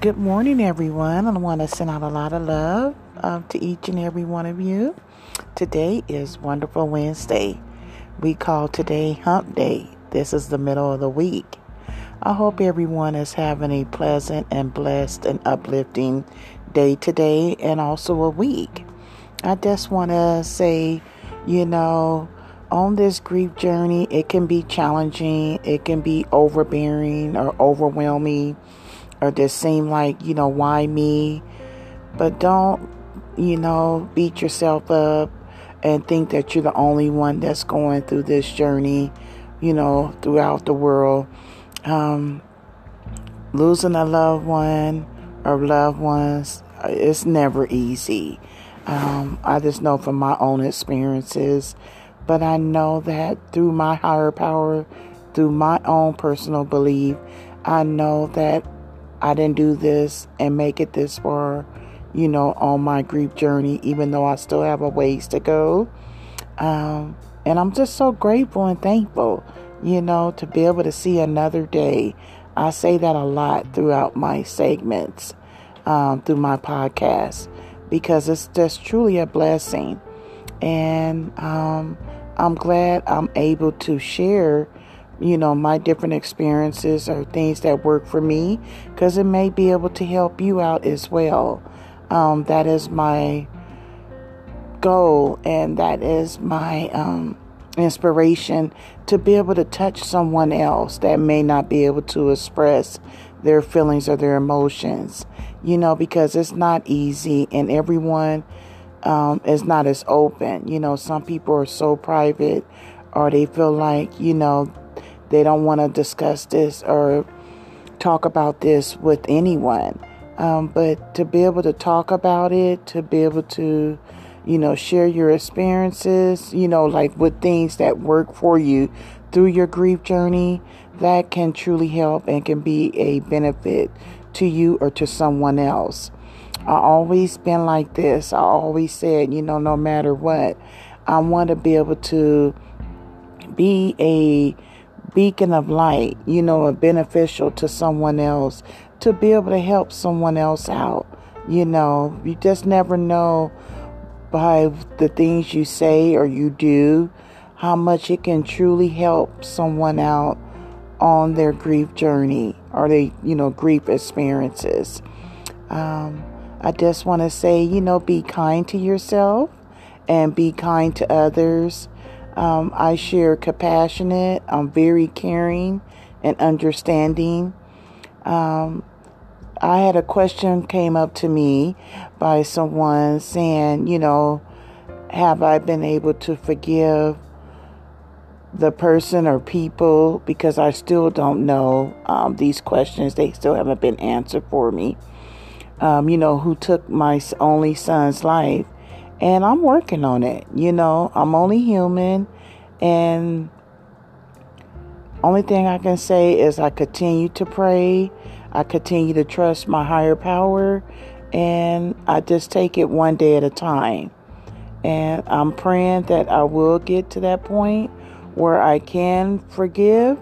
Good morning, everyone. I want to send out a lot of love to each and every one of you. Today is Wonderful Wednesday. We call today Hump Day. This is the middle of the week. I hope everyone is having a pleasant and blessed and uplifting day today and also a week. I just want to say, on this grief journey, it can be challenging. It can be overbearing or overwhelming. Or just seem like, why me? But don't, beat yourself up and think that you're the only one that's going through this journey, throughout the world. Losing a loved one or loved ones, it's never easy. I just know from my own experiences. But I know that through my higher power, through my own personal belief, I know that I didn't do this and make it this far, on my grief journey, even though I still have a ways to go. And I'm just so grateful and thankful, to be able to see another day. I say that a lot throughout my segments, through my podcast, because it's just truly a blessing. And I'm glad I'm able to share my different experiences or things that work for me, because it may be able to help you out as well. That is my goal, and that is my inspiration, to be able to touch someone else that may not be able to express their feelings or their emotions, because it's not easy, and everyone is not as open. Some people are so private, or they feel like, they don't want to discuss this or talk about this with anyone. But to be able to talk about it, to be able to, share your experiences, like with things that work for you through your grief journey, that can truly help and can be a benefit to you or to someone else. I always been like this. I always said, no matter what, I want to be able to be a beacon of light, beneficial to someone else, to be able to help someone else out. You just never know by the things you say or you do how much it can truly help someone out on their grief journey or their grief experiences. I just want to say, be kind to yourself and be kind to others. I share compassionate, I'm very caring and understanding. I had a question came up to me by someone saying, have I been able to forgive the person or people? Because I still don't know these questions. They still haven't been answered for me. Who took my only son's life. And I'm working on it. I'm only human. And only thing I can say is I continue to pray. I continue to trust my higher power. And I just take it one day at a time. And I'm praying that I will get to that point where I can forgive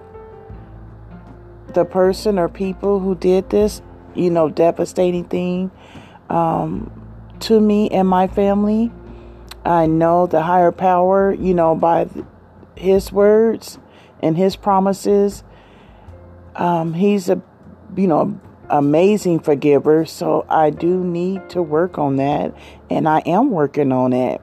the person or people who did this, devastating thing. To me and my family. I know the higher power, by his words and his promises. He's a, amazing forgiver. So I do need to work on that. And I am working on it.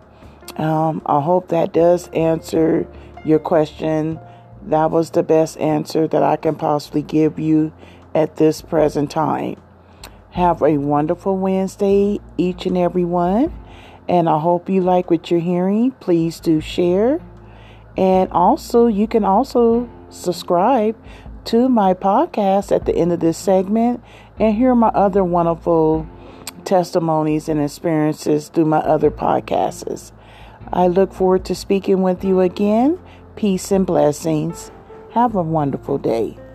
I hope that does answer your question. That was the best answer that I can possibly give you at this present time. Have a wonderful Wednesday, each and every one. And I hope you like what you're hearing. Please do share. And also, you can also subscribe to my podcast at the end of this segment and hear my other wonderful testimonies and experiences through my other podcasts. I look forward to speaking with you again. Peace and blessings. Have a wonderful day.